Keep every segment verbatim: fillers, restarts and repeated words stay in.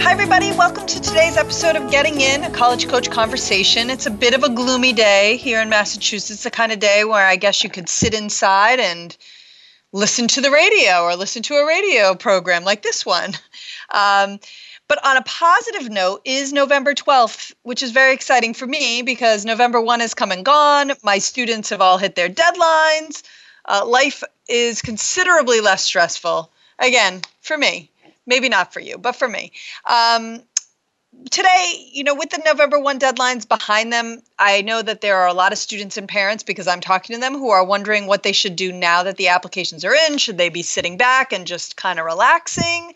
Hi, everybody. Welcome to today's episode of Getting In, a College Coach Conversation. It's a bit of a gloomy day here in Massachusetts, the kind of day where I guess you could sit inside and listen to the radio or listen to a radio program like this one. Um, but on a positive note is November twelfth, which is very exciting for me because November first has come and gone. My students have all hit their deadlines. Uh, life is considerably less stressful. Again, for me. Maybe not for you, but for me. Um, today, you know, with the November first deadlines behind them, I know that there are a lot of students and parents, because I'm talking to them, who are wondering what they should do now that the applications are in. Should they be sitting back and just kind of relaxing?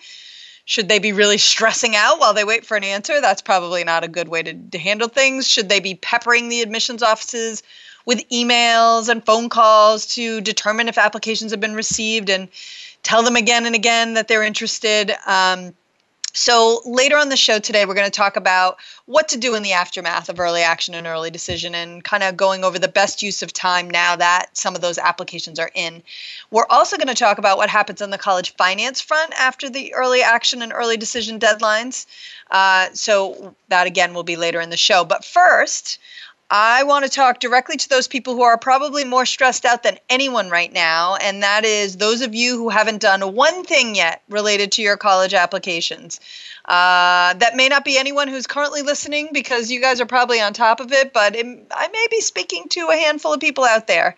Should they be really stressing out while they wait for an answer? That's probably not a good way to, to handle things. Should they be peppering the admissions offices with emails and phone calls to determine if applications have been received and tell them again and again that they're interested? Um, so later on the show today, we're going to talk about what to do in the aftermath of early action and early decision, and kind of going over the best use of time now that some of those applications are in. We're also going to talk about what happens on the college finance front after the early action and early decision deadlines. Uh, so that, again, will be later in the show. But first, I want to talk directly to those people who are probably more stressed out than anyone right now, and that is those of you who haven't done one thing yet related to your college applications. Uh, that may not be anyone who's currently listening, because you guys are probably on top of it, but it, I may be speaking to a handful of people out there.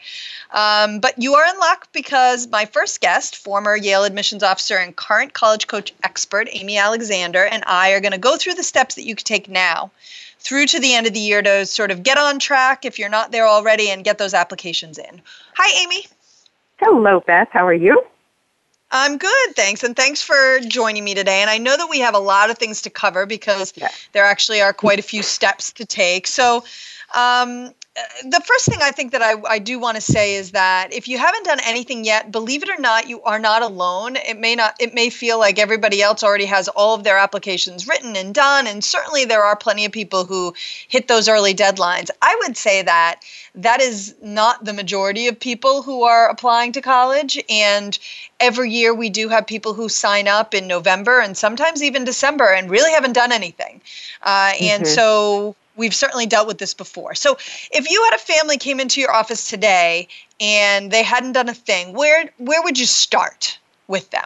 Um, but you are in luck, because my first guest, former Yale admissions officer and current college coach expert, Amy Alexander, and I are going to go through the steps that you can take now through to the end of the year to sort of get on track if you're not there already and get those applications in. Hi, Amy. Hello, Beth. How are you? I'm good, thanks. And thanks for joining me today. And I know that we have a lot of things to cover, because yeah. there actually are quite a few steps to take. So um, the first thing I think that I, I do want to say is that if you haven't done anything yet, believe it or not, you are not alone. It may not. It may feel like everybody else already has all of their applications written and done, and certainly there are plenty of people who hit those early deadlines. I would say that that is not the majority of people who are applying to college, and every year we do have people who sign up in November and sometimes even December and really haven't done anything. Uh, mm-hmm. And so we've certainly dealt with this before. So if you had a family came into your office today and they hadn't done a thing, where where would you start with them?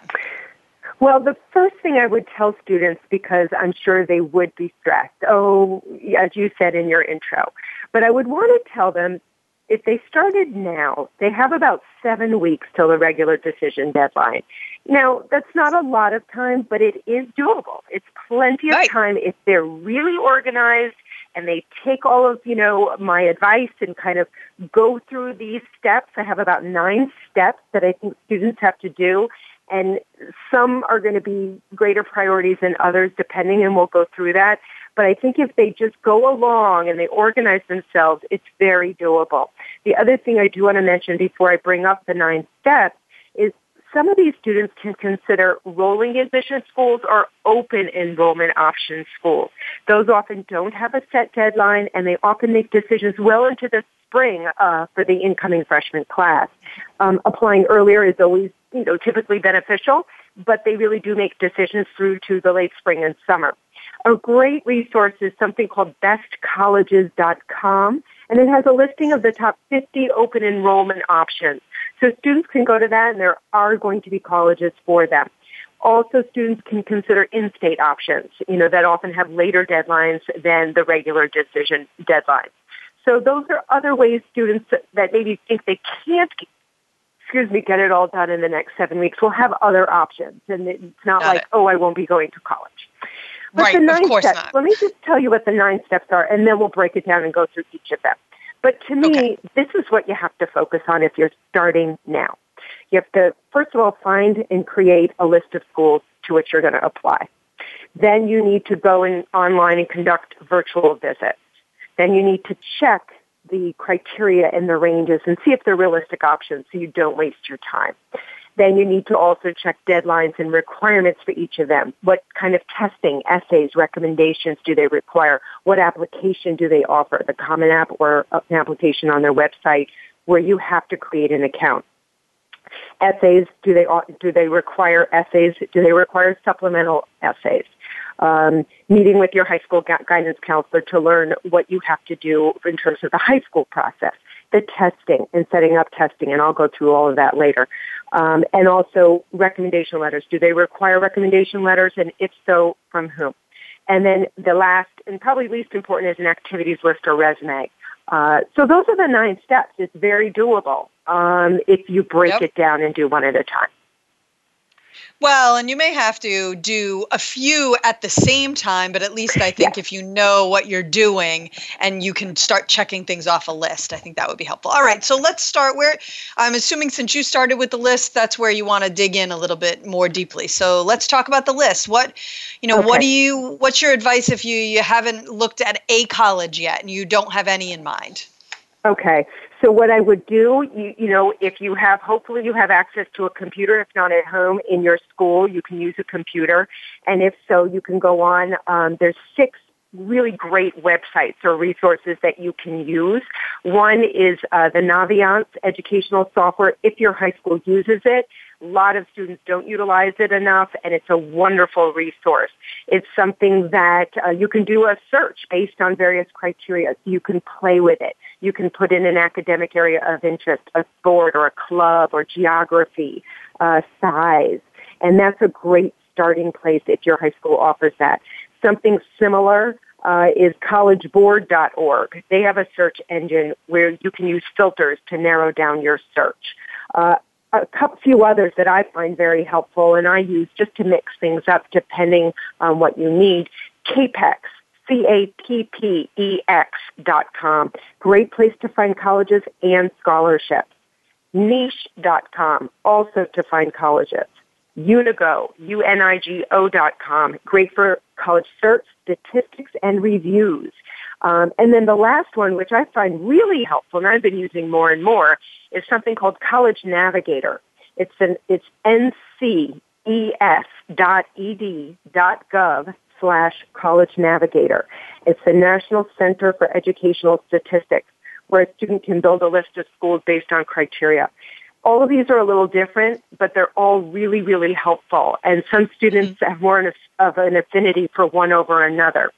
Well, the first thing I would tell students, because I'm sure they would be stressed, oh, as you said in your intro, but I would want to tell them, if they started now, they have about seven weeks till the regular decision deadline. Now, that's not a lot of time, but it is doable. It's plenty of right. time if they're really organized and they take all of, you know, my advice and kind of go through these steps. I have about nine steps that I think students have to do, and some are going to be greater priorities than others, depending, and we'll go through that. But I think if they just go along and they organize themselves, it's very doable. The other thing I do want to mention before I bring up the nine steps is some of these students can consider rolling admission schools or open enrollment option schools. Those often don't have a set deadline, and they often make decisions well into the spring uh, for the incoming freshman class. Um, applying earlier is always, you know, typically beneficial, but they really do make decisions through to the late spring and summer. A great resource is something called best colleges dot com, and it has a listing of the top fifty open enrollment options. So students can go to that, and there are going to be colleges for them. Also, students can consider in-state options, you know, that often have later deadlines than the regular decision deadlines. So those are other ways students that maybe think they can't, excuse me, get it all done in the next seven weeks will have other options. And it's not Got like, it. oh, I won't be going to college. But right, the nine of course steps, not. Let me just tell you what the nine steps are, and then we'll break it down and go through each of them. But to me, okay. this is what you have to focus on if you're starting now. You have to, first of all, find and create a list of schools to which you're going to apply. Then you need to go in online and conduct virtual visits. Then you need to check the criteria and the ranges and see if they're realistic options so you don't waste your time. Then you need to also check deadlines and requirements for each of them. What kind of testing, essays, recommendations do they require? What application do they offer? The Common App or an application on their website where you have to create an account. Essays, do they do they require essays? Do they require supplemental essays? Um, meeting with your high school gu- guidance counselor to learn what you have to do in terms of the high school process, the testing and setting up testing, and I'll go through all of that later. Um, and also recommendation letters. Do they require recommendation letters, and if so, from whom? And then the last and probably least important is an activities list or resume. Uh, so those are the nine steps. It's very doable um, if you break yep. it down and do one at a time. Well, and you may have to do a few at the same time, but at least I think yeah. if you know what you're doing and you can start checking things off a list, I think that would be helpful. All right, so let's start where, I'm assuming since you started with the list, that's where you want to dig in a little bit more deeply. So let's talk about the list. What, you know, okay. what do you, what's your advice if you, you haven't looked at a college yet and you don't have any in mind? Okay. So what I would do, you, you know, if you have, hopefully you have access to a computer. If not at home, in your school, you can use a computer. And if so, you can go on. Um, there's six really great websites or resources that you can use. One is uh, the Naviance educational software. If your high school uses it, a lot of students don't utilize it enough, and it's a wonderful resource. It's something that uh, you can do a search based on various criteria. You can play with it. You can put in an academic area of interest, a sport or a club or geography, uh, size, and that's a great starting place if your high school offers that. Something similar uh, is college board dot org. They have a search engine where you can use filters to narrow down your search. Uh, a couple, few others that I find very helpful, and I use just to mix things up depending on what you need. CAPEX, C A P E X dot com. Great place to find colleges and scholarships. Niche dot com, also to find colleges. Unigo, U N I G O dot com, great for college search, statistics, and reviews. Um, and then the last one, which I find really helpful, and I've been using more and more, is something called College Navigator. It's an it's N C E S dot E D dot gov slash College Navigator. It's the National Center for Educational Statistics, where a student can build a list of schools based on criteria. All of these are a little different, but they're all really, really helpful. And some students have more of an affinity for one over another.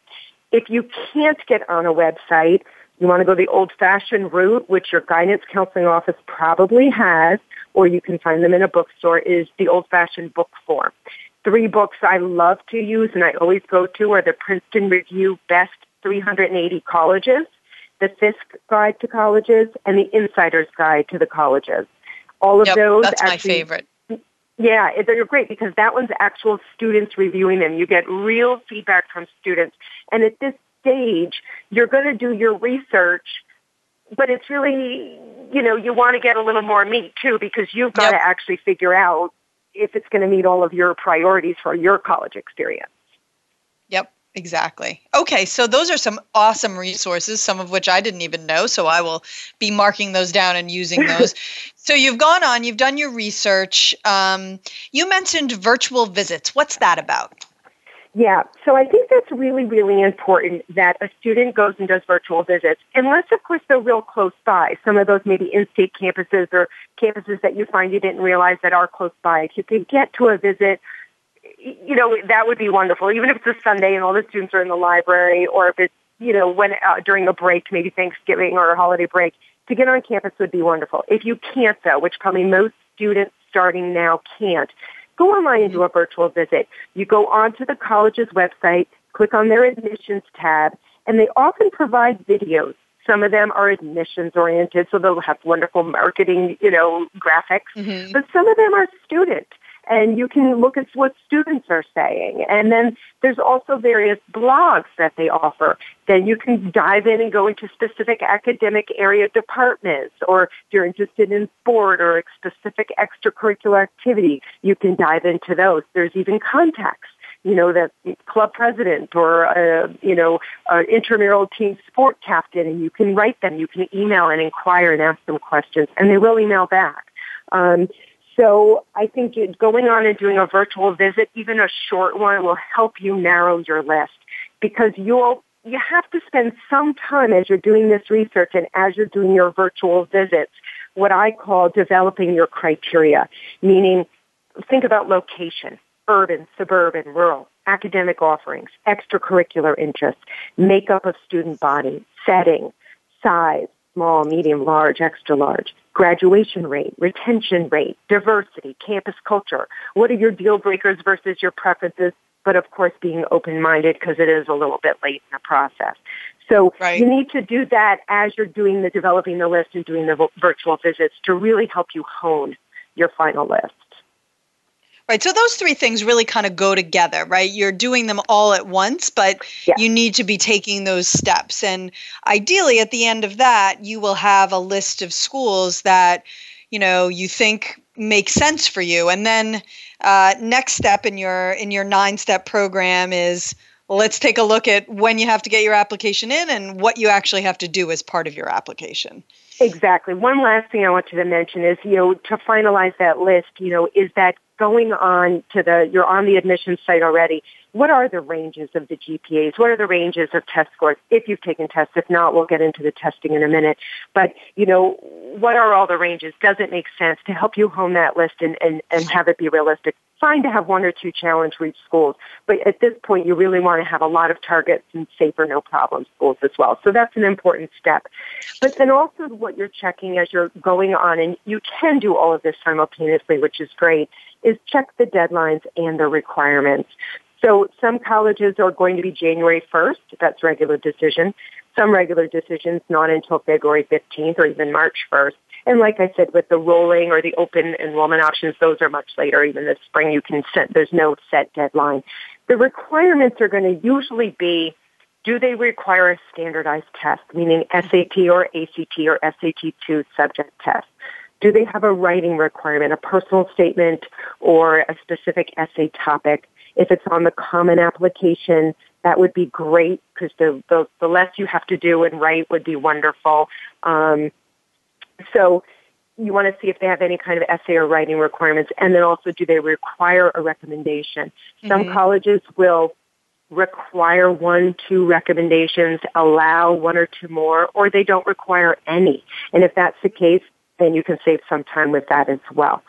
If you can't get on a website, you want to go the old-fashioned route, which your guidance counseling office probably has, or you can find them in a bookstore, is the old-fashioned book form. Three books I love to use and I always go to are the Princeton Review Best three eighty Colleges, the Fisk Guide to Colleges, and the Insider's Guide to the Colleges. All of yep, those. That's actually, my favorite. Yeah, they're great because that one's actual students reviewing them. You get real feedback from students. And at this stage, you're going to do your research, but it's really, you know, you want to get a little more meat too because you've got yep. to actually figure out if it's going to meet all of your priorities for your college experience. Yep. Exactly. Okay, so those are some awesome resources, some of which I didn't even know, so I will be marking those down and using those. So you've gone on, you've done your research. Um, you mentioned virtual visits. What's that about? Yeah, so I think that's really, really important that a student goes and does virtual visits, unless, of course, they're real close by. Some of those maybe in-state campuses or campuses that you find you didn't realize that are close by. If you can get to a visit, you know, that would be wonderful, even if it's a Sunday and all the students are in the library or if it's, you know, when uh, during a break, maybe Thanksgiving or a holiday break, to get on campus would be wonderful. If you can't, though, which probably most students starting now can't, go online and do a virtual visit. You go onto the college's website, click on their admissions tab, and they often provide videos. Some of them are admissions-oriented, so they'll have wonderful marketing, you know, graphics. Mm-hmm. But some of them are student, and you can look at what students are saying. And then there's also various blogs that they offer. Then you can dive in and go into specific academic area departments, or if you're interested in sport or specific extracurricular activity, you can dive into those. There's even contacts. You know, that club president or, uh, you know, uh, intramural team sport captain, and you can write them. You can email and inquire and ask them questions, and they will email back. Um, so I think going on and doing a virtual visit, even a short one, will help you narrow your list, because you'll you have to spend some time as you're doing this research and as you're doing your virtual visits, what I call developing your criteria, meaning think about location. Urban, suburban, rural, academic offerings, extracurricular interests, makeup of student body, setting, size, small, medium, large, extra large, graduation rate, retention rate, diversity, campus culture. What are your deal breakers versus your preferences? But of course, being open-minded, because it is a little bit late in the process. So right. You need to do that as you're doing the developing the list and doing the virtual visits to really help you hone your final list. Right. So those three things really kind of go together, right? You're doing them all at once, but yeah. You need to be taking those steps. And ideally, at the end of that, you will have a list of schools that, you know, you think make sense for you. And then uh, next step in your in your nine-step program is, well, let's take a look at when you have to get your application in and what you actually have to do as part of your application. Exactly. One last thing I wanted to mention is, you know, to finalize that list, you know, is that going on to the, you're on the admissions site already, what are the ranges of the G P As? What are the ranges of test scores? If you've taken tests, if not, we'll get into the testing in a minute. But, you know, what are all the ranges? Does it make sense to help you hone that list and, and, and have it be realistic? Fine to have one or two challenge reach schools, but at this point, you really want to have a lot of targets and safe or no problem schools as well. So that's an important step. But then also what you're checking as you're going on, and you can do all of this simultaneously, which is great, is check the deadlines and the requirements. So some colleges are going to be January first. That's regular decision. Some regular decisions not until February fifteenth or even March first. And like I said, with the rolling or the open enrollment options, those are much later. Even this spring, you can set, there's no set deadline. The requirements are going to usually be, do they require a standardized test, meaning S A T or A C T or S A T two subject test? Do they have a writing requirement, a personal statement, or a specific essay topic? If it's on the Common Application, that would be great, because the, the the less you have to do and write would be wonderful. Um, so you want to see if they have any kind of essay or writing requirements, and then also, do they require a recommendation? Mm-hmm. Some colleges will require one, two recommendations, allow one or two more, or they don't require any. And if that's the case, then you can save some time with that as well.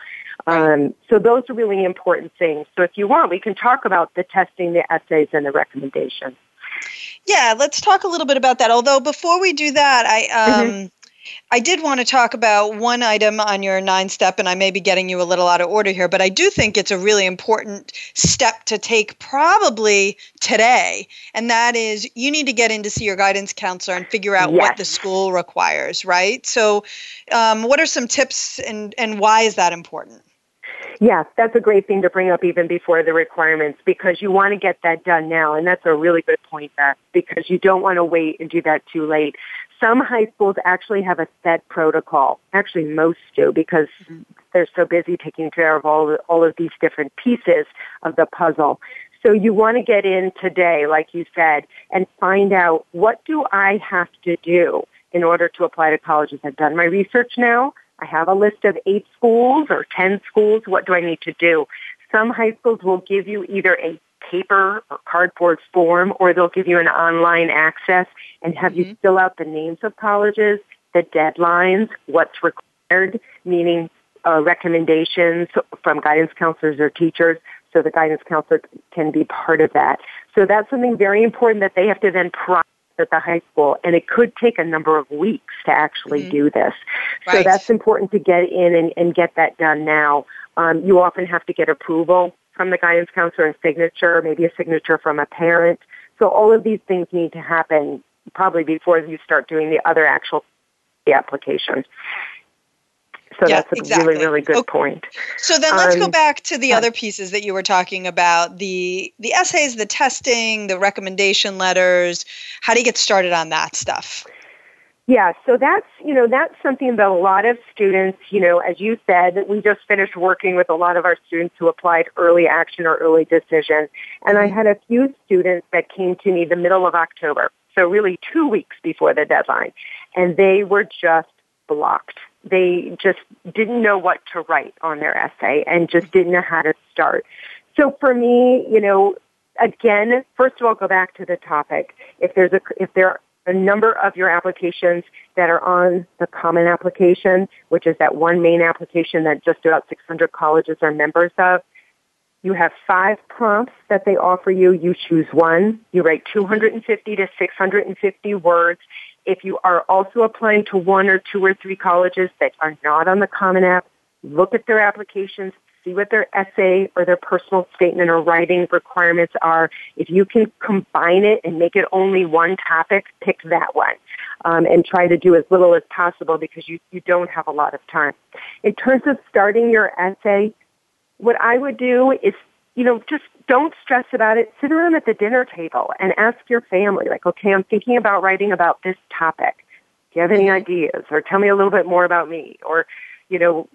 Um, so those are really important things. So if you want, we can talk about the testing, the essays, and the recommendations. Yeah, let's talk a little bit about that. Although before we do that, I um, mm-hmm. I did want to talk about one item on your nine-step, and I may be getting you a little out of order here, but I do think it's a really important step to take probably today, and that is you need to get in to see your guidance counselor and figure out yes. what the school requires, right? So um, what are some tips, and, and why is that important? Yes, that's a great thing to bring up even before the requirements, because you want to get that done now, and that's a really good point, Beth, because you don't want to wait and do that too late. Some high schools actually have a set protocol. Actually, most do, because they're so busy taking care of all, all of these different pieces of the puzzle. So you want to get in today, like you said, and find out, what do I have to do in order to apply to colleges? I've done my research now. I have a list of eight schools or ten schools. What do I need to do? Some high schools will give you either a paper or cardboard form, or they'll give you an online access and have mm-hmm. you fill out the names of colleges, the deadlines, what's required, meaning uh, recommendations from guidance counselors or teachers, so the guidance counselor can be part of that. So that's something very important that they have to then process at the high school, and it could take a number of weeks to actually mm-hmm. do this. Right. So that's important to get in and, and get that done now. Um, you often have to get approval from the guidance counselor and signature, maybe a signature from a parent. So all of these things need to happen probably before you start doing the other actual the application. So yeah, that's a exactly. really, really good okay. point. So then let's um, go back to the other pieces that you were talking about, the the essays, the testing, the recommendation letters. How do you get started on that stuff? Yeah, so that's, you know, that's something that a lot of students, you know, as you said, we just finished working with a lot of our students who applied early action or early decision. And I had a few students that came to me the middle of October, so really two weeks before the deadline, and they were just blocked. They just didn't know what to write on their essay and just didn't know how to start. So for me, you know, again, first of all, go back to the topic. If there's a, if there are a number of your applications that are on the Common Application, which is that one main application that just about six hundred colleges are members of, you have five prompts that they offer you. You choose one. You write two hundred fifty to six hundred fifty words. If you are also applying to one or two or three colleges that are not on the Common App, look at their applications, see what their essay or their personal statement or writing requirements are. If you can combine it and make it only one topic, pick that one, um, and try to do as little as possible because you, you don't have a lot of time. In terms of starting your essay, what I would do is, you know, just don't stress about it. Sit around at the dinner table and ask your family, like, okay, I'm thinking about writing about this topic. Do you have any ideas? Or tell me a little bit more about me. Or, you know,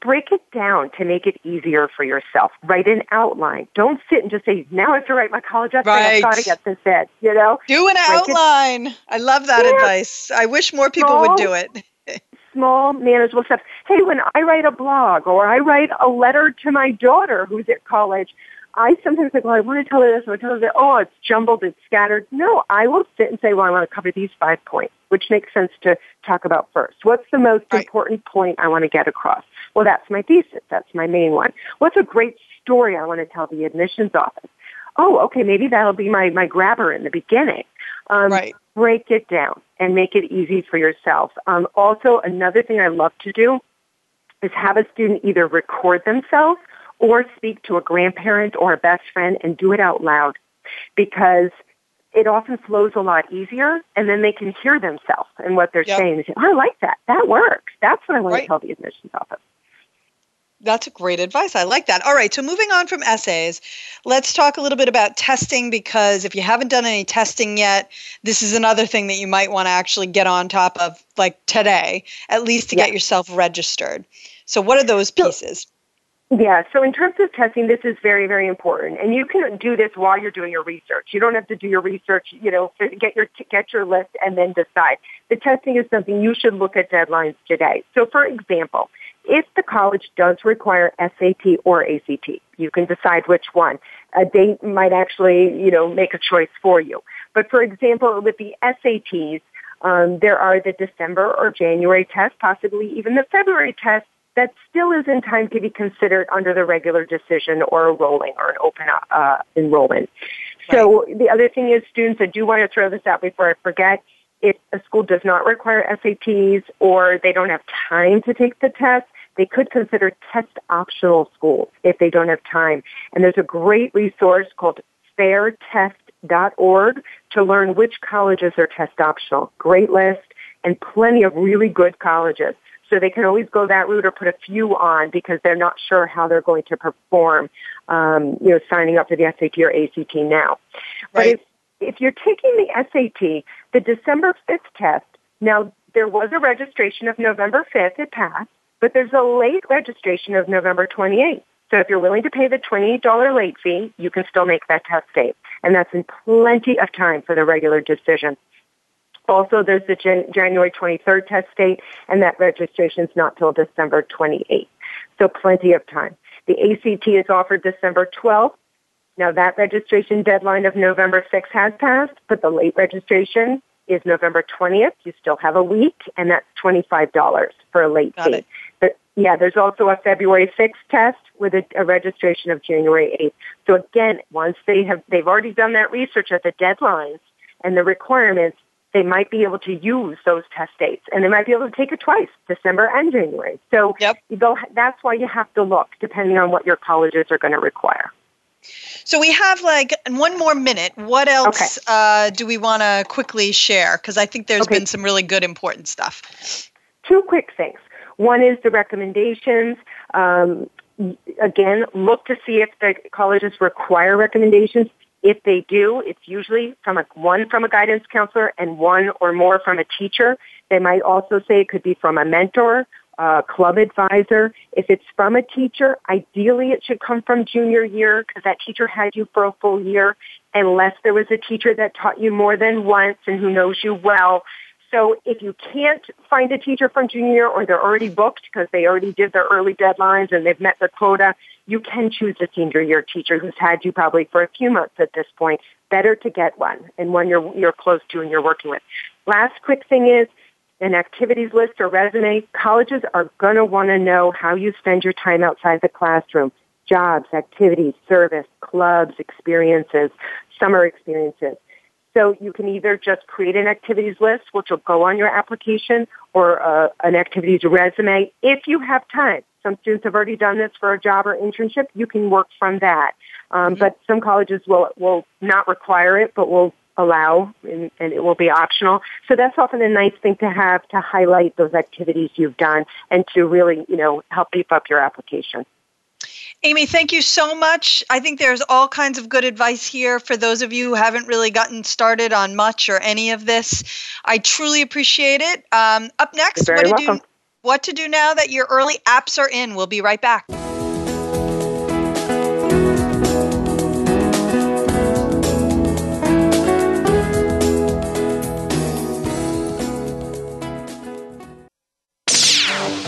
break it down to make it easier for yourself. Write an outline. Don't sit and just say, now I have to write my college essay. Right. I've got to get this in, you know? Do an break outline. It. I love that yeah. advice. I wish more people oh. would do it. Small, manageable steps. Hey, when I write a blog or I write a letter to my daughter who's at college, I sometimes think, well, I want to tell her this, or I tell her that, oh, it's jumbled, it's scattered. No, I will sit and say, well, I want to cover these five points, which makes sense to talk about first. What's the most right. important point I want to get across? Well, that's my thesis. That's my main one. What's a great story I want to tell the admissions office? Oh, okay, maybe that'll be my, my grabber in the beginning. Um, right. Break it down and make it easy for yourself. Um, also, another thing I love to do is have a student either record themselves or speak to a grandparent or a best friend and do it out loud, because it often flows a lot easier, and then they can hear themselves and what they're yep. saying. They say, oh, I like that. That works. That's what I want right. to tell the admissions office. That's great advice. I like that. All right. So moving on from essays, let's talk a little bit about testing, because if you haven't done any testing yet, this is another thing that you might want to actually get on top of, like today, at least to yeah. get yourself registered. So what are those pieces? Yeah. So in terms of testing, this is very, very important. And you can do this while you're doing your research. You don't have to do your research, you know, get your, get your list and then decide. The testing is something you should look at deadlines today. So for example, if the college does require S A T or A C T, you can decide which one. A date might actually, you know, make a choice for you. But for example, with the S A Ts, um, there are the December or January tests, possibly even the February test, that still is in time to be considered under the regular decision or a rolling or an open uh, enrollment. Right. So the other thing is, students, I do want to throw this out before I forget, if a school does not require S A Ts or they don't have time to take the test, they could consider test-optional schools if they don't have time. And there's a great resource called fair test dot org to learn which colleges are test-optional. Great list and plenty of really good colleges. So they can always go that route or put a few on because they're not sure how they're going to perform, um, you know, signing up for the S A T or A C T now. Right. But if, if you're taking the S A T, the December fifth test, now there was a registration of November fifth, it passed. But there's a late registration of November twenty-eighth. So if you're willing to pay the twenty-eight dollars late fee, you can still make that test date. And that's in plenty of time for the regular decision. Also, there's the Jan- January twenty-third test date, and that registration is not till December twenty-eighth. So plenty of time. The A C T is offered December twelfth. Now, that registration deadline of November sixth has passed, but the late registration is November twentieth. You still have a week, and that's twenty-five dollars for a late Got fee. It. But yeah, there's also a February sixth test with a, a registration of January eighth. So again, once they have, they've already done that research at the deadlines and the requirements, they might be able to use those test dates, and they might be able to take it twice, December and January. So yep. you go, that's why you have to look, depending on what your colleges are going to require. So we have like one more minute. What else okay. uh, do we want to quickly share? Because I think there's okay. been some really good, important stuff. Two quick things. One is the recommendations. Um, again, look to see if the colleges require recommendations. If they do, it's usually from a, one from a guidance counselor and one or more from a teacher. They might also say it could be from a mentor, a club advisor. If it's from a teacher, ideally it should come from junior year because that teacher had you for a full year, unless there was a teacher that taught you more than once and who knows you well. So if you can't find a teacher from junior year or they're already booked because they already did their early deadlines and they've met their quota, you can choose a senior year teacher who's had you probably for a few months at this point. Better to get one and one you're, you're close to and you're working with. Last quick thing is an activities list or resume. Colleges are going to want to know how you spend your time outside the classroom. Jobs, activities, service, clubs, experiences, summer experiences. So you can either just create an activities list, which will go on your application, or uh, an activities resume if you have time. Some students have already done this for a job or internship. You can work from that. Um, but some colleges will, will not require it, but will allow, and, and it will be optional. So that's often a nice thing to have to highlight those activities you've done and to really, you know, help beef up your application. Amy, thank you so much. I think there's all kinds of good advice here for those of you who haven't really gotten started on much or any of this. I truly appreciate it. Um, up next, what to, do, what to do now that your early apps are in. We'll be right back.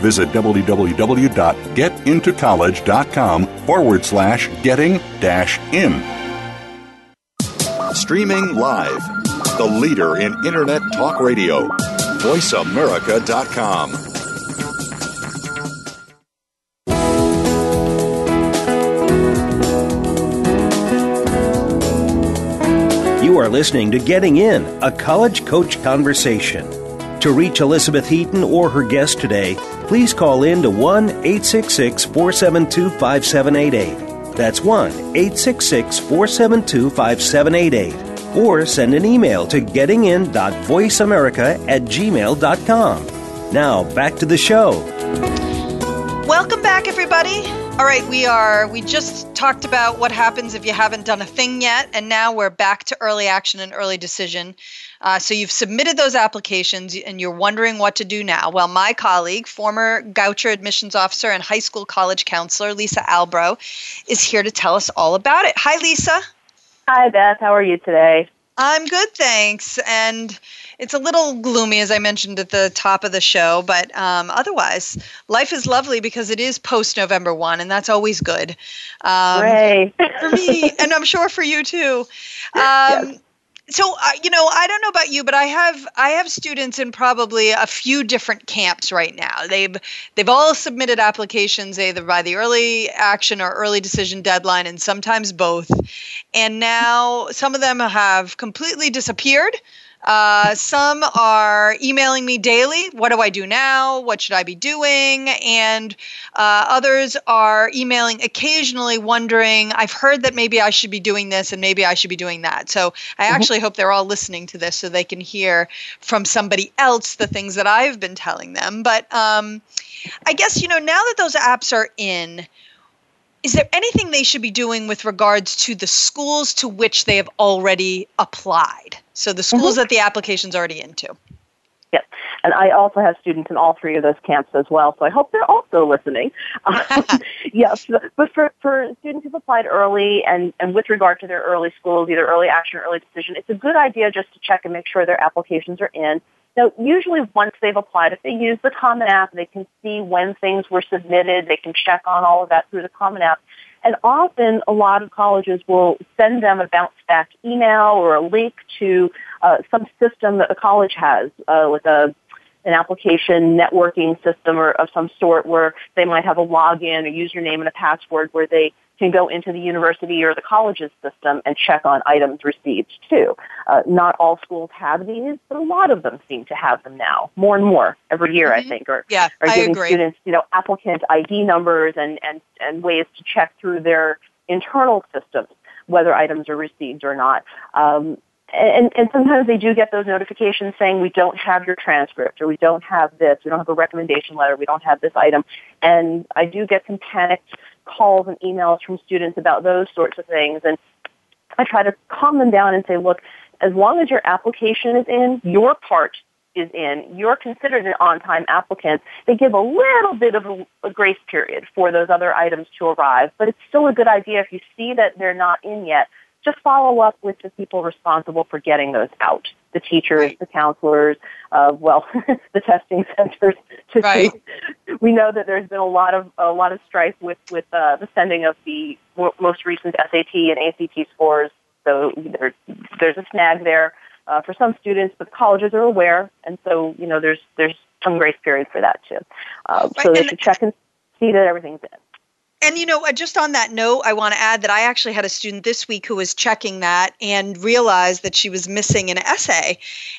Visit www.getintocollege.com forward slash getting dash in. Streaming live, the leader in Internet talk radio, voice america dot com. You are listening to Getting In, a College Coach Conversation. To reach Elizabeth Heaton or her guest today, please call in to one eight six six, four seven two, five seven eight eight. That's one eight six six, four seven two, five seven eight eight. Or send an email to getting in dot voice america at gmail dot com. Now, back to the show. Welcome back, everybody. All right, we are. We just talked about what happens if you haven't done a thing yet, and now we're back to early action and early decision. Uh, so you've submitted those applications, and you're wondering what to do now. Well, my colleague, former Goucher admissions officer and high school college counselor, Lisa Albro, is here to tell us all about it. Hi, Lisa. Hi, Beth. How are you today? I'm good, thanks. And it's a little gloomy, as I mentioned at the top of the show, but um, otherwise, life is lovely because it is post-November first, and that's always good. Um, Hooray. For me, and I'm sure for you too. Um, yes. So, uh, you know, I don't know about you, but I have I have students in probably a few different camps right now. They've they've all submitted applications either by the early action or early decision deadline, and sometimes both. And now some of them have completely disappeared. Uh, some are emailing me daily. What do I do now? What should I be doing? And uh, others are emailing occasionally wondering, I've heard that maybe I should be doing this and maybe I should be doing that. So I actually mm-hmm. hope they're all listening to this so they can hear from somebody else the things that I've been telling them. But um, I guess, you know, now that those apps are in, is there anything they should be doing with regards to the schools to which they have already applied? So the schools mm-hmm. that the application's already into. Yep. And I also have students in all three of those camps as well, so I hope they're also listening. Um, yes, but for, for students who've applied early and, and with regard to their early schools, either early action or early decision, it's a good idea just to check and make sure their applications are in. Now, usually once they've applied, if they use the Common App, they can see when things were submitted. They can check on all of that through the Common App. And often a lot of colleges will send them a bounce-back email or a link to uh, some system that the college has, uh, with a, an application networking system or of some sort, where they might have a login, a username, and a password where they can go into the university or the college's system and check on items received too. Uh, not all schools have these, but a lot of them seem to have them now, more and more every year, mm-hmm. I think, or yeah, are giving students, you know, applicant I D numbers and, and, and ways to check through their internal systems whether items are received or not. Um, and, and sometimes they do get those notifications saying, we don't have your transcript, or we don't have this, we don't have a recommendation letter, we don't have this item. And I do get some panicked calls and emails from students about those sorts of things, and I try to calm them down and say, look, as long as your application is in, your part is in, you're considered an on-time applicant. They give a little bit of a, a grace period for those other items to arrive, but it's still a good idea if you see that they're not in yet, just follow up with the people responsible for getting those out, the teachers, right. the counselors, uh, well, the testing centers. To right. We know that there's been a lot of a lot of strife with, with uh, the sending of the w- most recent S A T and A C T scores, so there, there's a snag there uh, for some students, but colleges are aware, and so, you know, there's there's some grace period for that, too. Uh, right. So they should check and see that everything's in. And, you know, just on that note, I want to add that I actually had a student this week who was checking that and realized that she was missing an essay.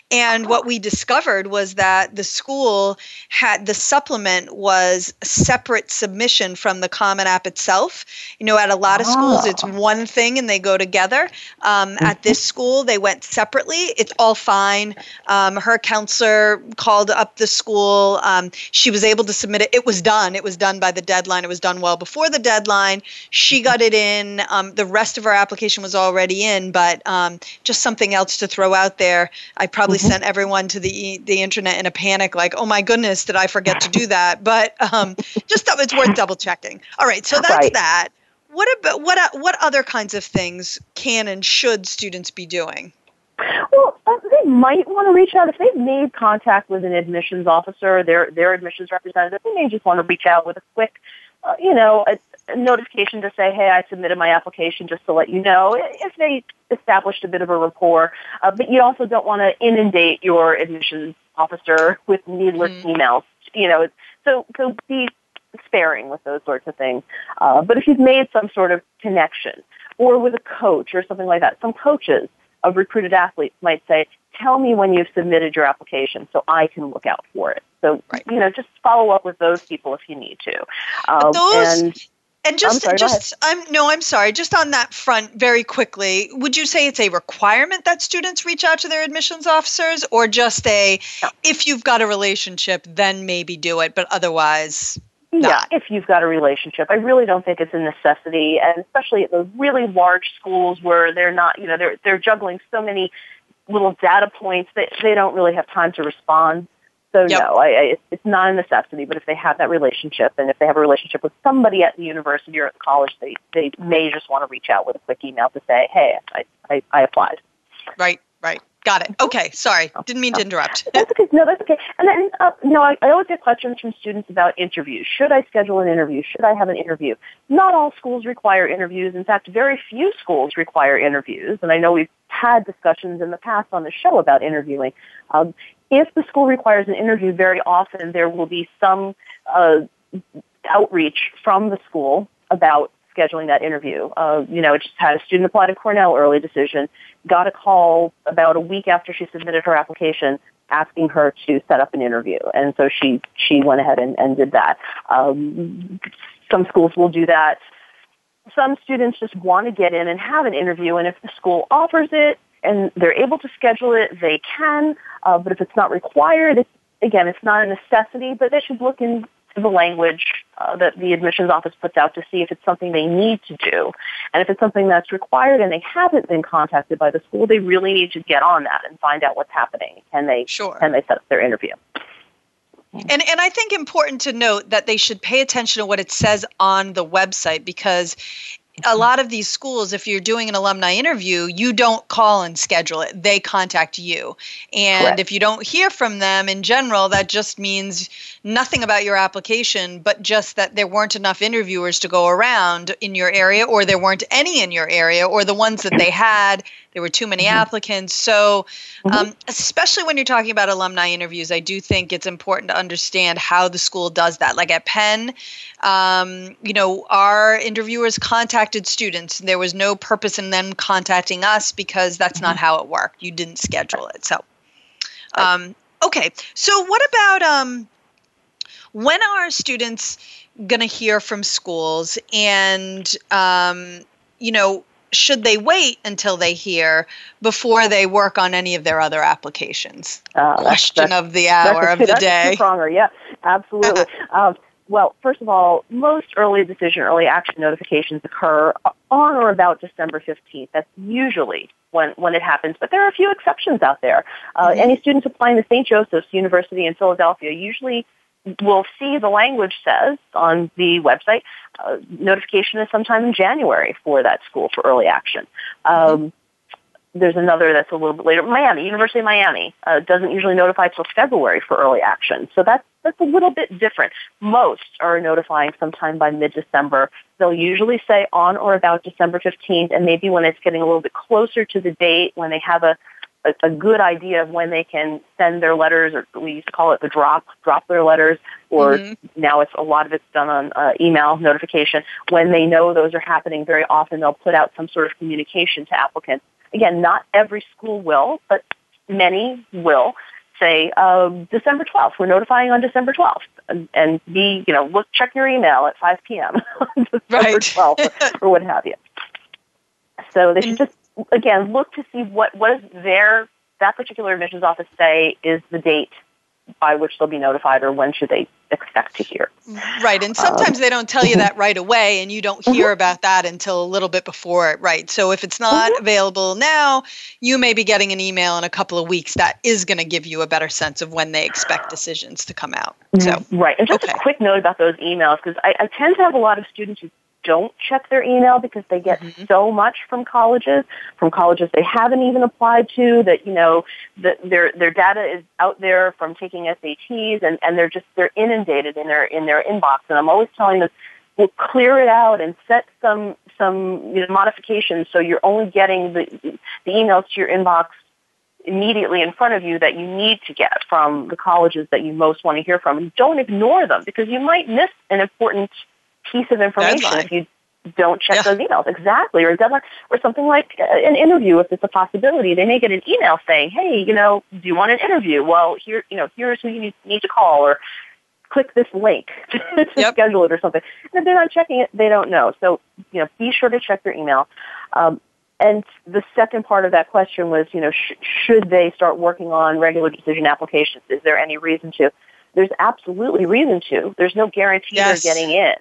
And what we discovered was that the school had the supplement was a separate submission from the Common App itself. You know, at a lot of schools, it's one thing and they go together. Um, at this school, they went separately. It's all fine. Um, her counselor called up the school. Um, she was able to submit it. It was done. It was done by the deadline. It was done well before the deadline. She got it in. Um, the rest of our application was already in, but um, just something else to throw out there. I probably mm-hmm. sent everyone to the the internet in a panic, like, oh my goodness, did I forget to do that? But um, just thought it's worth double checking. All right, so that's right. that. What about what what other kinds of things can and should students be doing? Well, they might want to reach out if they've made contact with an admissions officer, their their admissions representative. They may just want to reach out with a quick. Uh, you know, a, a notification to say, hey, I submitted my application, just to let you know, if they established a bit of a rapport. Uh, but you also don't want to inundate your admissions officer with needless mm-hmm. emails. You know, so so be sparing with those sorts of things. Uh, but if you've made some sort of connection, or with a coach or something like that, some coaches of recruited athletes might say, tell me when you've submitted your application so I can look out for it. So, right. you know, just follow up with those people if you need to. Um, those, and, and just, I'm sorry, just, I'm, no, I'm sorry. Just on that front, very quickly, would you say it's a requirement that students reach out to their admissions officers, or just a, no. if you've got a relationship, then maybe do it, but otherwise not? Yeah, if you've got a relationship. I really don't think it's a necessity, and especially at those really large schools where they're not, you know, they're, they're juggling so many little data points that they don't really have time to respond. So yep. no, I, I, it's not a necessity, but if they have that relationship, and if they have a relationship with somebody at the university or at the college, they, they may just want to reach out with a quick email to say, hey, I, I, I applied. Right, right. Got it. Okay, sorry. Didn't mean to interrupt. That's okay. No, that's okay. And then, uh, no, I, I always get questions from students about interviews. Should I schedule an interview? Should I have an interview? Not all schools require interviews. In fact, very few schools require interviews. And I know we've had discussions in the past on the show about interviewing. Um, if the school requires an interview, very often there will be some uh, outreach from the school about scheduling that interview. Uh, you know, I just had a student apply to Cornell, early decision, got a call about a week after she submitted her application asking her to set up an interview. And so she, she went ahead and, and did that. Um, some schools will do that. Some students just want to get in and have an interview, and if the school offers it and they're able to schedule it, they can. Uh, but if it's not required, it's, again, it's not a necessity, but they should look into the language uh, that the admissions office puts out to see if it's something they need to do. And if it's something that's required and they haven't been contacted by the school, they really need to get on that and find out what's happening. Can they, sure. Can they set up their interview? And and I think important to note that they should pay attention to what it says on the website, because a lot of these schools, if you're doing an alumni interview, you don't call and schedule it. They contact you. And correct. If you don't hear from them in general, that just means nothing about your application, but just that there weren't enough interviewers to go around in your area, or there weren't any in your area, or the ones that they had, there were too many mm-hmm. applicants. So mm-hmm. um, especially when you're talking about alumni interviews, I do think it's important to understand how the school does that. Like at Penn, um, you know, our interviewers contacted students. There was no purpose in them contacting us because that's mm-hmm. not how it worked. You didn't schedule it. So, um, okay. So what about um, when are students going to hear from schools, and, um, you know, should they wait until they hear before they work on any of their other applications? Uh, that's, Question that's, of the hour that's, of the day. That's yeah, absolutely. um, well, first of all, most early decision, early action notifications occur on or about December fifteenth. That's usually when, when it happens, but there are a few exceptions out there. Uh, mm-hmm. Any students applying to Saint Joseph's University in Philadelphia usually will see the language says on the website, uh, notification is sometime in January for that school for early action. Um, there's another that's a little bit later. Miami, University of Miami, uh, doesn't usually notify till February for early action. So that's, that's a little bit different. Most are notifying sometime by mid-December. They'll usually say on or about December fifteenth, and maybe when it's getting a little bit closer to the date, when they have a a good idea of when they can send their letters, or we used to call it the drop, drop their letters, or mm-hmm. now it's a lot of it's done on uh, email notification. When they know those are happening, very often they'll put out some sort of communication to applicants. Again, not every school will, but many will say uh, December twelfth. We're notifying on December twelfth, and, and be, you know, look, check your email at five p.m. on December twelfth or, or what have you. So they should just, again, look to see what, what does their, that particular admissions office say is the date by which they'll be notified, or when should they expect to hear. Right. And sometimes um, they don't tell you that right away, and you don't hear mm-hmm. about that until a little bit before it. Right. So if it's not mm-hmm. available now, you may be getting an email in a couple of weeks that is going to give you a better sense of when they expect decisions to come out. So right. And just okay. a quick note about those emails, because I, I tend to have a lot of students who don't check their email because they get mm-hmm. so much from colleges, from colleges they haven't even applied to, that, you know, that their their data is out there from taking S A Ts, and, and they're just, they're inundated in their, in their inbox. And I'm always telling them, well, clear it out and set some, some you know, modifications so you're only getting the, the emails to your inbox immediately in front of you that you need to get from the colleges that you most want to hear from. And don't ignore them, because you might miss an important piece of information deadline. If you don't check yeah. those emails. Exactly. Or a deadline, or something like an interview, if it's a possibility. They may get an email saying, hey, you know, do you want an interview? Well, here, you know, here's who you need to call, or click this link to yep. schedule it or something. And if they're not checking it, they don't know. So, you know, be sure to check your email. Um, and the second part of that question was, you know, sh- should they start working on regular decision applications? Is there any reason to? There's absolutely reason to. There's no guarantee yes. they're getting in.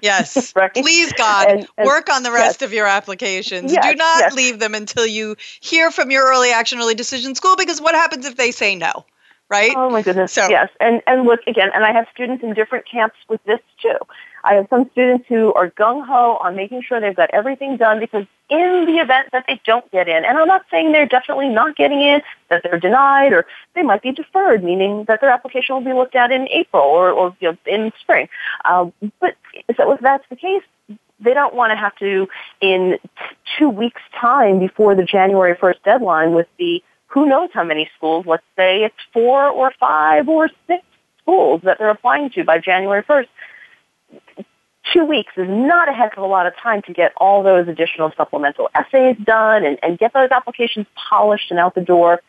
Yes. Right? Please, God, and, and, work on the rest yes. of your applications. Yes, Do not yes. leave them until you hear from your early action, early decision school, because what happens if they say no, right? Oh, my goodness. So. Yes. And, and look, again, and I have students in different camps with this, too. I have some students who are gung-ho on making sure they've got everything done, because in the event that they don't get in, and I'm not saying they're definitely not getting in, that they're denied, or they might be deferred, meaning that their application will be looked at in April or, or you know, in spring. Um, but so if that's the case, they don't want to have to, in two weeks' time before the January first deadline with the who knows how many schools, let's say it's four or five or six schools that they're applying to by January first, two weeks is not a heck of a lot of time to get all those additional supplemental essays done and, and get those applications polished and out the door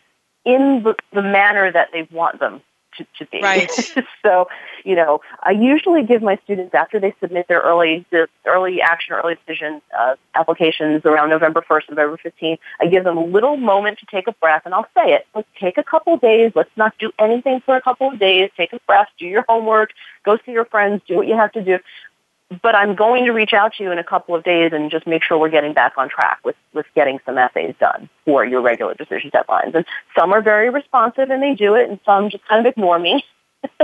in the, the manner that they want them to, to be. Right. So, you know, I usually give my students, after they submit their early the early action or early decision uh, applications around November first, November fifteenth, I give them a little moment to take a breath, and I'll say it. Let's take a couple of days. Let's not do anything for a couple of days. Take a breath. Do your homework. Go see your friends. Do what you have to do. But I'm going to reach out to you in a couple of days and just make sure we're getting back on track with, with getting some essays done for your regular decision deadlines. And some are very responsive and they do it, and some just kind of ignore me.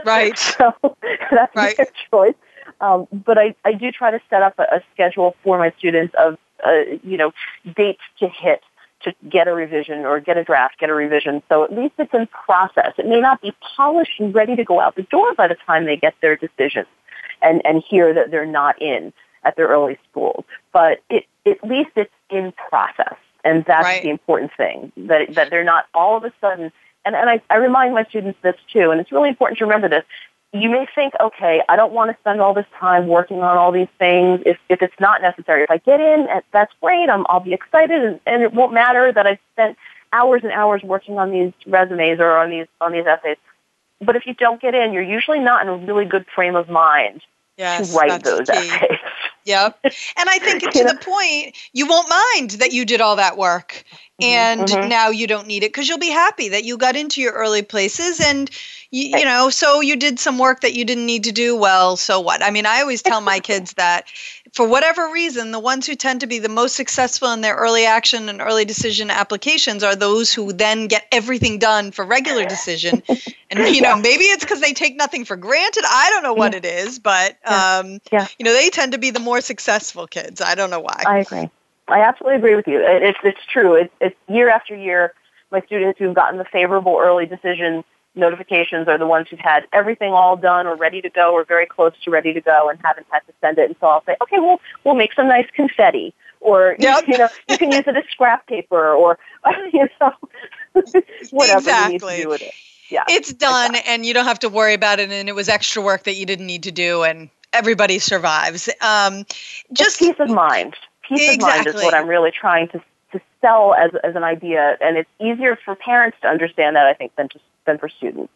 Right. So that's right. Their choice. Um, but I, I do try to set up a, a schedule for my students of, uh, you know, dates to hit to get a revision or get a draft, get a revision. So at least it's in process. It may not be polished and ready to go out the door by the time they get their decisions. And, and hear that they're not in at their early schools. But it, at least it's in process, and that's right. The important thing, that that they're not all of a sudden. And, and I, I remind my students this, too, and it's really important to remember this. You may think, okay, I don't want to spend all this time working on all these things if, if it's not necessary. If I get in, that's great. I'm, I'll be excited, and, and it won't matter that I spent hours and hours working on these resumes or on these on these essays. But if you don't get in, you're usually not in a really good frame of mind. Yes, to write those essays. Yep. And I think to the point, you won't mind that you did all that work and mm-hmm. now you don't need it because you'll be happy that you got into your early places and, you, you know, so you did some work that you didn't need to do. Well, so what? I mean, I always tell my kids that for whatever reason, the ones who tend to be the most successful in their early action and early decision applications are those who then get everything done for regular decision. And, you know, maybe it's because they take nothing for granted. I don't know what yeah. it is, but, um, yeah. you know, they tend to be the more successful kids. I don't know why. I agree. I absolutely agree with you. It, it's it's true. It, it's year after year, my students who've gotten the favorable early decision notifications are the ones who've had everything all done or ready to go or very close to ready to go and haven't had to send it. And so I'll say, okay, well, we'll make some nice confetti. Or, yep. you know, you can use it as scrap paper or, you know, whatever exactly. you need to do with it. Yeah, it's done exactly. and you don't have to worry about it, and it was extra work that you didn't need to do, and everybody survives. Um, just it's peace of mind. Peace exactly. of mind is what I'm really trying to to sell as as an idea, and it's easier for parents to understand that, I think, than to, than for students.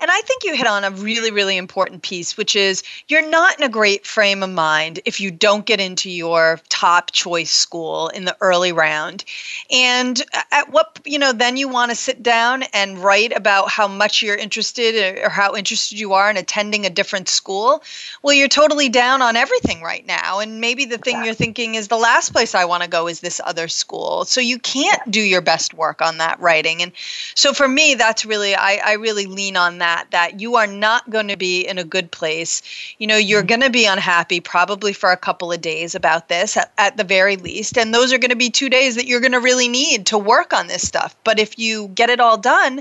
And I think you hit on a really, really important piece, which is you're not in a great frame of mind if you don't get into your top choice school in the early round. And at what, you know, then you want to sit down and write about how much you're interested or how interested you are in attending a different school. Well, you're totally down on everything right now. And maybe the thing yeah. you're thinking is the last place I want to go is this other school. So you can't yeah. do your best work on that writing. And so for me, that's really, I, I really lean on that, that you are not going to be in a good place. You know, you're going to be unhappy probably for a couple of days about this at, at the very least. And those are going to be two days that you're going to really need to work on this stuff. But if you get it all done,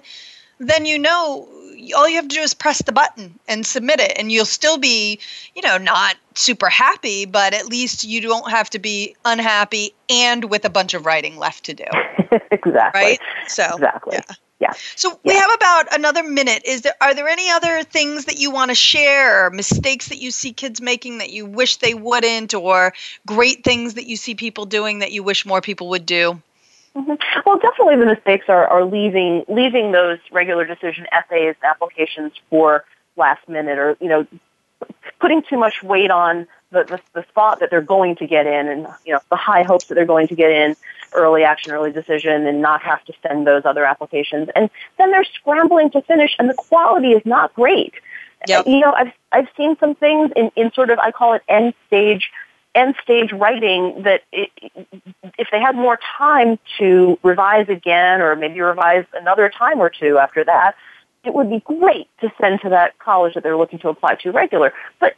then, you know, all you have to do is press the button and submit it. And you'll still be, you know, not super happy, but at least you don't have to be unhappy and with a bunch of writing left to do. Exactly. Right? So, exactly. Yeah. Yeah. So we yeah. have about another minute. Is there are there any other things that you want to share, or mistakes that you see kids making that you wish they wouldn't, or great things that you see people doing that you wish more people would do? Mm-hmm. Well, definitely the mistakes are, are leaving leaving those regular decision essays and applications for last minute, or, you know, putting too much weight on the, the, the thought that they're going to get in, and, you know, the high hopes that they're going to get in early action, early decision, and not have to send those other applications. And then they're scrambling to finish, and the quality is not great. Yep. You know, I've I've seen some things in, in sort of, I call it end stage, end stage writing, that it, if they had more time to revise again, or maybe revise another time or two after that, it would be great to send to that college that they're looking to apply to regular. But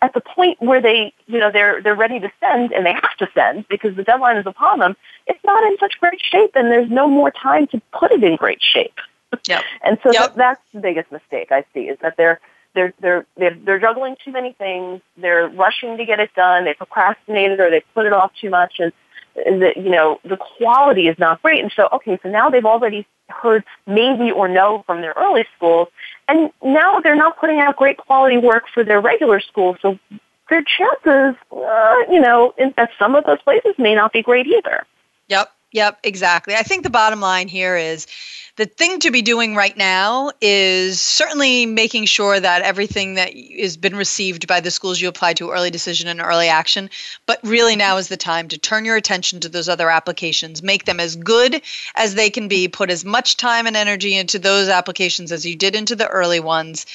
at the point where they, you know, they're they're ready to send, and they have to send because the deadline is upon them, it's not in such great shape, and there's no more time to put it in great shape. Yep. And so yep. that, that's the biggest mistake I see, is that they're they're they're they're they're juggling too many things. They're rushing to get it done. They procrastinated, or they put it off too much, and the, you know, the quality is not great. And so, okay, so now they've already heard maybe or no from their early schools, and now they're not putting out great quality work for their regular school. So their chances, uh, you know, in, at some of those places may not be great either. Yep. Yep, exactly. I think the bottom line here is the thing to be doing right now is certainly making sure that everything that has been received by the schools you applied to, early decision and early action, but really now is the time to turn your attention to those other applications, make them as good as they can be, put as much time and energy into those applications as you did into the early ones,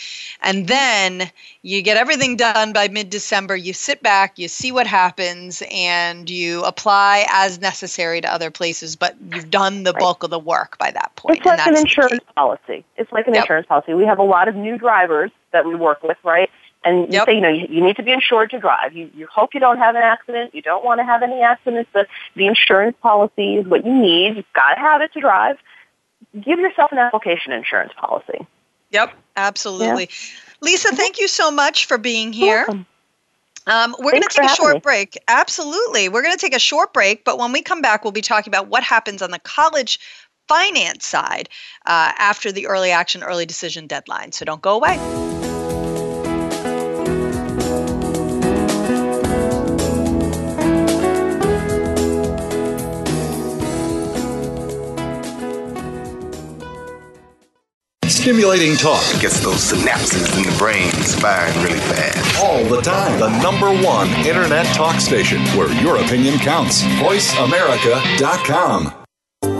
and then you get everything done by mid-December, you sit back, you see what happens, and you apply as necessary to other places, but you've done the right. bulk of the work by that point. It's like an insurance policy. It's like an yep. insurance policy. We have a lot of new drivers that we work with, right? And you yep. say, you know, you, you need to be insured to drive. You, you hope you don't have an accident. You don't want to have any accidents, but the insurance policy is what you need. You've got to have it to drive. Give yourself an application insurance policy. Yep, absolutely. Yeah. Lisa, thank you so much for being here. Um, we're going to take a short break. Absolutely. We're going to take a short break, but when we come back, we'll be talking about what happens on the college finance side uh, after the early action, early decision deadline. So don't go away. Stimulating talk. It gets those synapses in the brain firing really fast. All the time. The number one internet talk station where your opinion counts. voice america dot com.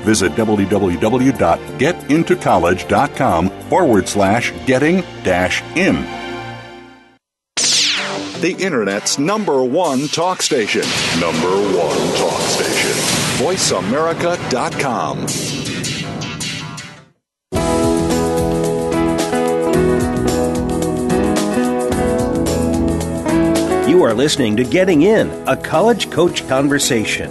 Visit www.getintocollege.com forward slash getting dash in. The Internet's number one talk station. Number one talk station. voice america dot com. You are listening to Getting In, a College Coach Conversation.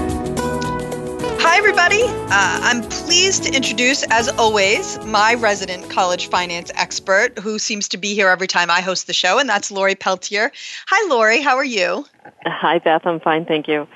Hi, everybody. Uh, I'm pleased to introduce, as always, my resident college finance expert who seems to be here every time I host the show, and that's Lori Peltier. Hi, Lori. How are you? Hi, Beth. I'm fine. Thank you.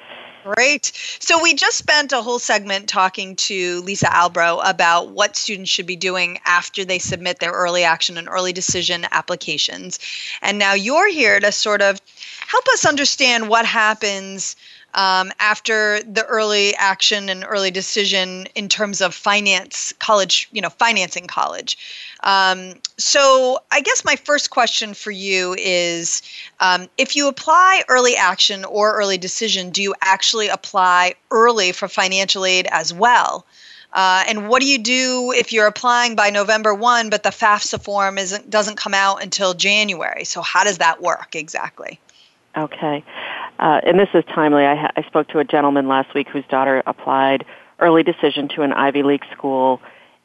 Great. So we just spent a whole segment talking to Lisa Albro about what students should be doing after they submit their early action and early decision applications. And now you're here to sort of help us understand what happens Um, after the early action and early decision in terms of finance college, you know, financing college. Um, so I guess my first question for you is, um, if you apply early action or early decision, do you actually apply early for financial aid as well? Uh, and what do you do if you're applying by November first, but the FAFSA form isn't doesn't come out until January? So how does that work exactly? Okay. Uh, and this is timely. I, ha- I spoke to a gentleman last week whose daughter applied early decision to an Ivy League school,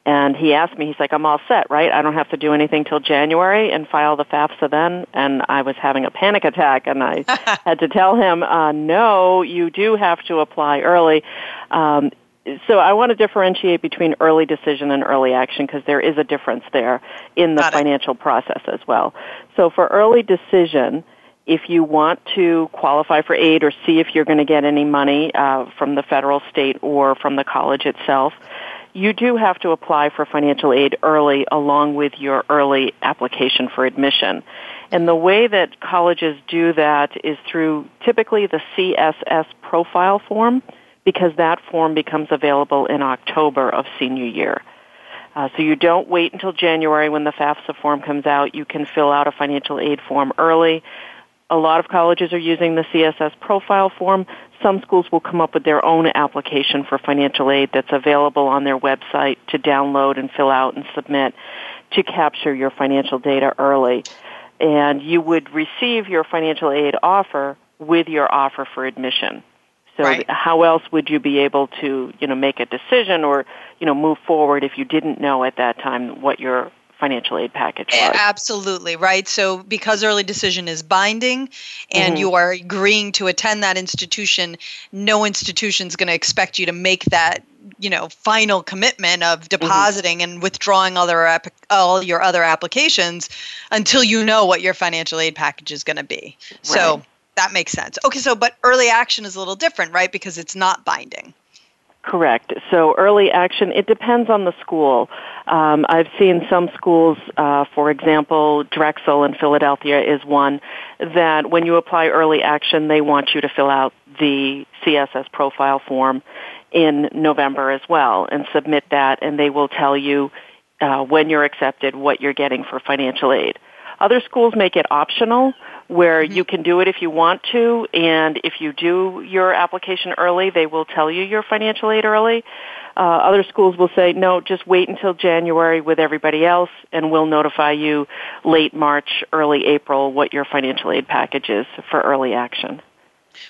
and he asked me, he's like, I'm all set, right? I don't have to do anything till January and file the FAFSA then? And I was having a panic attack, and I had to tell him, uh, no, you do have to apply early. Um, so I want to differentiate between early decision and early action because there is a difference there in the Got financial it. process as well. So for early decision, if you want to qualify for aid or see if you're going to get any money uh, from the federal, state, or from the college itself, you do have to apply for financial aid early along with your early application for admission. And the way that colleges do that is through typically the C S S Profile form, because that form becomes available in October of senior year. Uh, so you don't wait until January when the FAFSA form comes out. You can fill out a financial aid form early. A lot of colleges are using the C S S Profile form. Some schools will come up with their own application for financial aid that's available on their website to download and fill out and submit to capture your financial data early. And you would receive your financial aid offer with your offer for admission. So right. How else would you be able to, you know, make a decision or, you know, move forward if you didn't know at that time what your financial aid package was? Absolutely, right? So because early decision is binding and mm-hmm. you are agreeing to attend that institution, no institution's going to expect you to make that, you know, final commitment of depositing mm-hmm. and withdrawing all, their, all your other applications until you know what your financial aid package is going to be. Right. So that makes sense. Okay, so but early action is a little different, right? Because it's not binding. Correct. So early action, it depends on the school. Um, I've seen some schools, uh, for example, Drexel in Philadelphia is one, that when you apply early action, they want you to fill out the C S S Profile form in November as well and submit that, and they will tell you uh, when you're accepted, what you're getting for financial aid. Other schools make it optional, where you can do it if you want to, and if you do your application early, they will tell you your financial aid early. Uh, other schools will say, no, just wait until January with everybody else, and we'll notify you late March, early April what your financial aid package is for early action.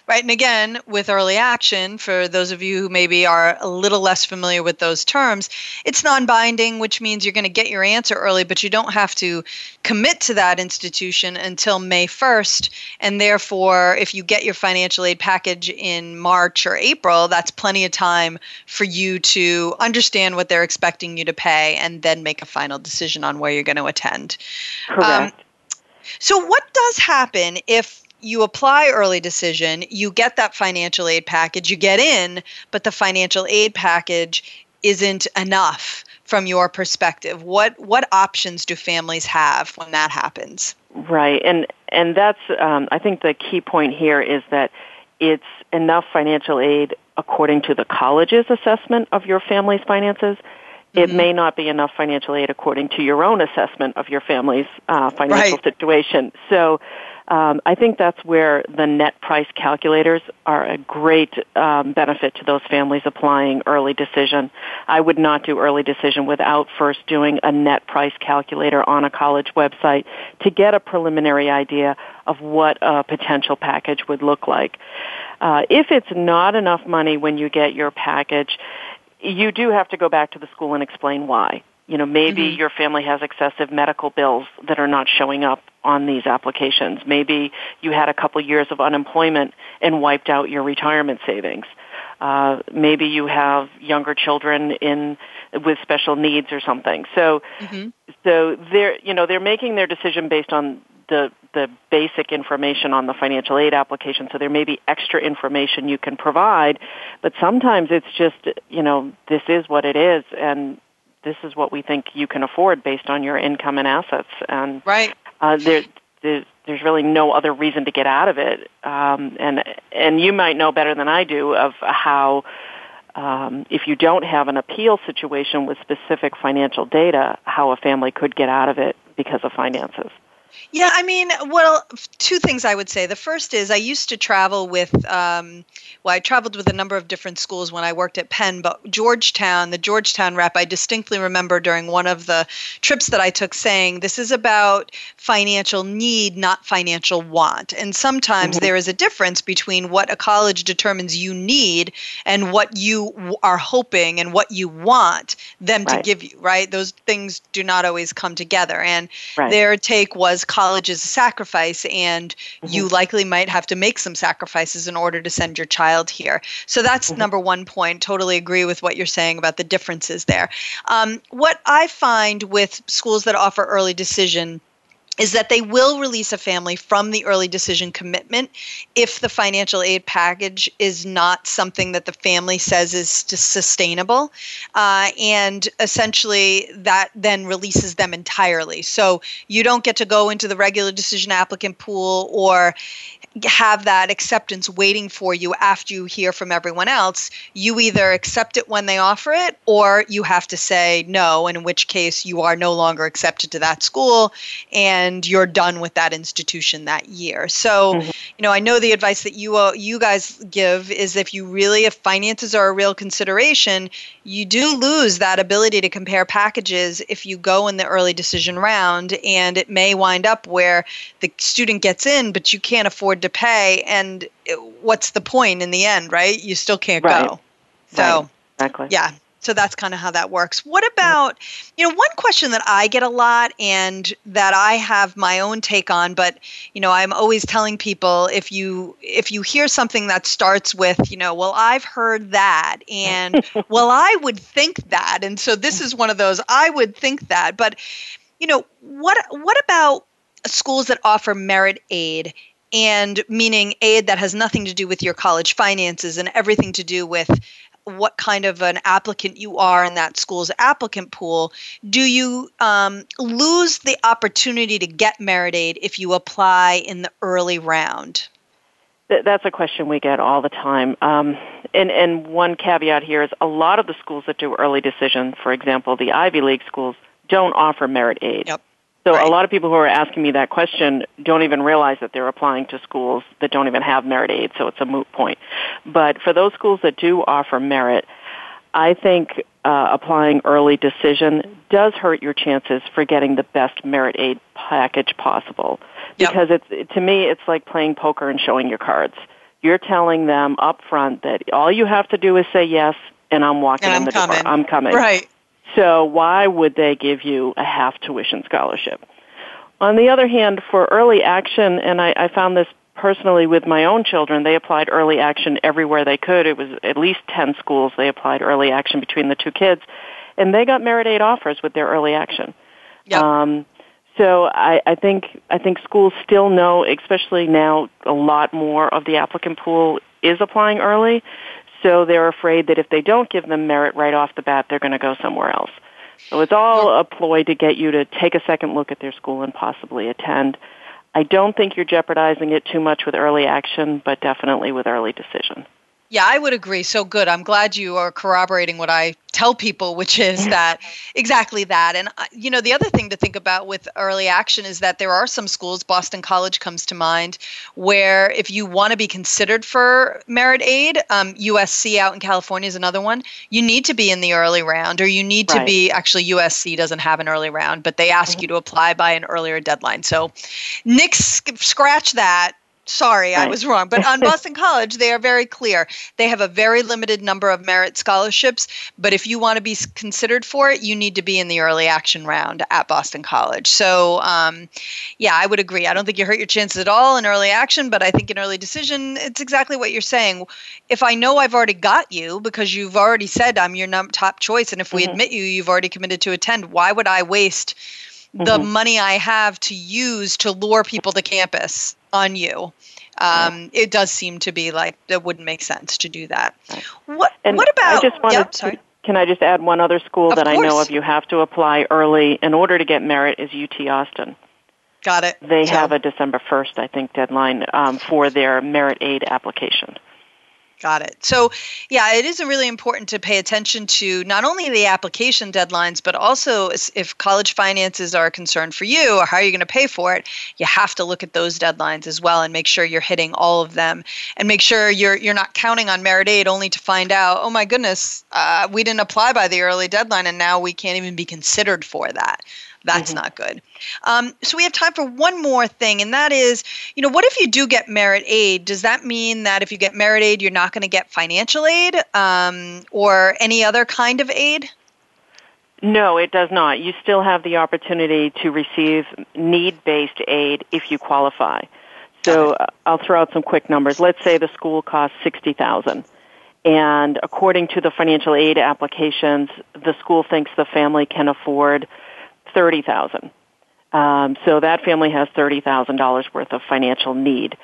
Right, and again, with early action, for those of you who maybe are a little less familiar with those terms, it's non-binding, which means you're going to get your answer early, but you don't have to commit to that institution until May first, and therefore, if you get your financial aid package in March or April, that's plenty of time for you to understand what they're expecting you to pay and then make a final decision on where you're going to attend. Correct. Um, so what does happen if you apply early decision, you get that financial aid package, you get in, but the financial aid package isn't enough from your perspective? What what options do families have when that happens? Right, and and that's, um, I think the key point here is that it's enough financial aid according to the college's assessment of your family's finances. It mm-hmm. may not be enough financial aid according to your own assessment of your family's uh, financial right. situation. So Um, I think that's where the net price calculators are a great um, benefit to those families applying early decision. I would not do early decision without first doing a net price calculator on a college website to get a preliminary idea of what a potential package would look like. Uh, if it's not enough money when you get your package, you do have to go back to the school and explain why. You know, maybe mm-hmm. your family has excessive medical bills that are not showing up on these applications. Maybe you had a couple years of unemployment and wiped out your retirement savings. Uh, maybe you have younger children in with special needs or something. So, mm-hmm. so they're you know they're making their decision based on the the basic information on the financial aid application. So there may be extra information you can provide, but sometimes it's just you know this is what it is and this is what we think you can afford based on your income and assets. And right. uh, there, there's, there's really no other reason to get out of it. Um, and and you might know better than I do of how um, if you don't have an appeal situation with specific financial data, how a family could get out of it because of finances. Yeah, I mean, well, two things I would say. The first is I used to travel with, um, well, I traveled with a number of different schools when I worked at Penn, but Georgetown, the Georgetown rep, I distinctly remember during one of the trips that I took saying, this is about financial need, not financial want. And sometimes mm-hmm. there is a difference between what a college determines you need and what you are hoping and what you want them right. to give you, right? Those things do not always come together. And right. their take was, college is a sacrifice, and mm-hmm. you likely might have to make some sacrifices in order to send your child here. So that's mm-hmm. number one point. Totally agree with what you're saying about the differences there. Um, what I find with schools that offer early decision is that they will release a family from the early decision commitment if the financial aid package is not something that the family says is sustainable. Uh, and essentially, that then releases them entirely. So you don't get to go into the regular decision applicant pool or have that acceptance waiting for you after you hear from everyone else. You either accept it when they offer it, or you have to say no, and in which case you are no longer accepted to that school and you're done with that institution that year. So, mm-hmm. you know, I know the advice that you uh, you guys give is if you really, if finances are a real consideration, you do lose that ability to compare packages if you go in the early decision round, and it may wind up where the student gets in, but you can't afford to pay, and what's the point in the end, right? You still can't right. go. So, right. exactly. yeah. So that's kind of how that works. What about, you know, one question that I get a lot and that I have my own take on, but, you know, I'm always telling people if you if you hear something that starts with, you know, well, I've heard that, and well, I would think that. And so this is one of those, I would think that. But, you know, what what about schools that offer merit aid? And meaning aid that has nothing to do with your college finances and everything to do with what kind of an applicant you are in that school's applicant pool. Do you um, lose the opportunity to get merit aid if you apply in the early round? That's a question we get all the time. Um, and, and one caveat here is a lot of the schools that do early decision, for example, the Ivy League schools, don't offer merit aid. Yep. So right. a lot of people who are asking me that question don't even realize that they're applying to schools that don't even have merit aid, so it's a moot point. But for those schools that do offer merit, I think uh, applying early decision does hurt your chances for getting the best merit aid package possible. Yep. Because it's, to me, it's like playing poker and showing your cards. You're telling them up front that all you have to do is say yes, and I'm walking and I'm in the coming. door. I'm coming. Right. So why would they give you a half tuition scholarship? On the other hand, for early action, and I, I found this personally with my own children, they applied early action everywhere they could. It was at least ten schools they applied early action between the two kids, and they got merit aid offers with their early action. Yep. Um, so I, I think I think schools still know, especially now, a lot more of the applicant pool is applying early. So they're afraid that if they don't give them merit right off the bat, they're going to go somewhere else. So it's all a ploy to get you to take a second look at their school and possibly attend. I don't think you're jeopardizing it too much with early action, but definitely with early decision. Yeah, I would agree. So good. I'm glad you are corroborating what I tell people, which is that exactly that. And, you know, the other thing to think about with early action is that there are some schools, Boston College comes to mind, where if you want to be considered for merit aid, um, U S C out in California is another one, you need to be in the early round, or you need right. to be, actually U S C doesn't have an early round, but they ask mm-hmm. you to apply by an earlier deadline. So Nick, scratch that. Sorry, right. I was wrong. But on Boston College, they are very clear. They have a very limited number of merit scholarships. But if you want to be considered for it, you need to be in the early action round at Boston College. So, um, yeah, I would agree. I don't think you hurt your chances at all in early action. But I think in early decision, it's exactly what you're saying. If I know I've already got you because you've already said I'm your num- top choice, and if we mm-hmm. admit you, you've already committed to attend, why would I waste the mm-hmm. money I have to use to lure people to campus on you? Um, yeah. It does seem to be like it wouldn't make sense to do that. Right. What and What about? I just wanted yep, sorry. To, can I just add one other school of that course. I know of? You have to apply early in order to get merit. Is U T Austin? Got it. They so. have a December first, I think, deadline um, for their merit aid application. Got it. So, yeah, it is really important to pay attention to not only the application deadlines, but also if college finances are a concern for you or how you're going to pay for it, you have to look at those deadlines as well and make sure you're hitting all of them and make sure you're you're not counting on merit aid only to find out, oh, my goodness, uh, we didn't apply by the early deadline and now we can't even be considered for that. That's mm-hmm. not good. Um, so we have time for one more thing, and that is, you know, what if you do get merit aid? Does that mean that if you get merit aid, you're not going to get financial aid um, or any other kind of aid? No, it does not. You still have the opportunity to receive need-based aid if you qualify. So okay. I'll throw out some quick numbers. Let's say the school costs sixty thousand dollars. And according to the financial aid applications, the school thinks the family can afford thirty thousand. Um, so that family has thirty thousand dollars worth of financial need,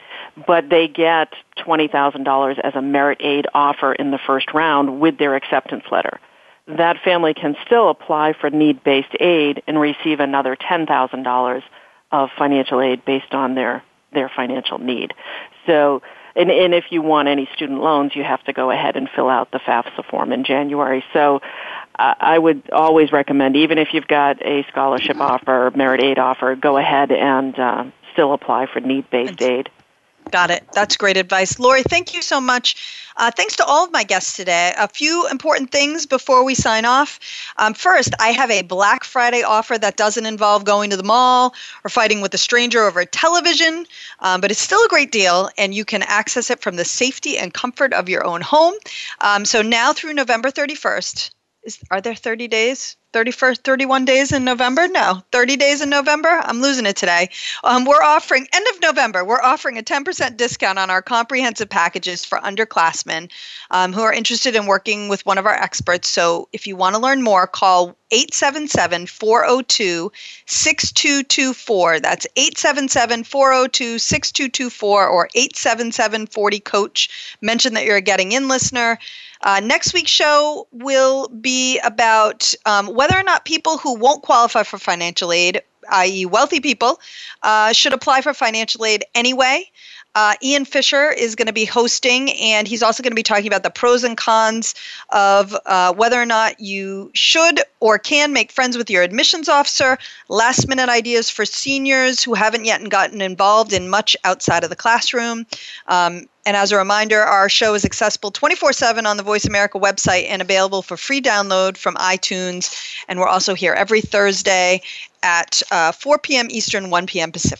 but they get twenty thousand dollars as a merit aid offer in the first round with their acceptance letter. That family can still apply for need-based aid and receive another ten thousand dollars of financial aid based on their, their financial need. So, and, and if you want any student loans, you have to go ahead and fill out the FAFSA form in January. So I would always recommend, even if you've got a scholarship offer, merit aid offer, go ahead and uh, still apply for need-based aid. Got it. That's great advice. Lori, thank you so much. Uh, thanks to all of my guests today. A few important things before we sign off. Um, first, I have a Black Friday offer that doesn't involve going to the mall or fighting with a stranger over a television, um, but it's still a great deal, and you can access it from the safety and comfort of your own home. Um, so now through November thirty-first, Is, are there thirty days, thirty-first, thirty-one days in November? No, thirty days in November. I'm losing it today. Um, we're offering, end of November, we're offering a ten percent discount on our comprehensive packages for underclassmen um, who are interested in working with one of our experts. So if you want to learn more, call eight seven seven, four oh two, six two two four. That's eight seven seven, four oh two, six two two four or eight seven seven, four oh, coach. Mention that you're a Getting In listener. Uh, next week's show will be about um, whether or not people who won't qualify for financial aid, that is wealthy people, uh, should apply for financial aid anyway. Uh, Ian Fisher is going to be hosting, and he's also going to be talking about the pros and cons of uh, whether or not you should or can make friends with your admissions officer, last-minute ideas for seniors who haven't yet gotten involved in much outside of the classroom. Um, and as a reminder, our show is accessible twenty-four seven on the Voice America website and available for free download from iTunes. And we're also here every Thursday at uh, four p.m. Eastern, one p.m. Pacific.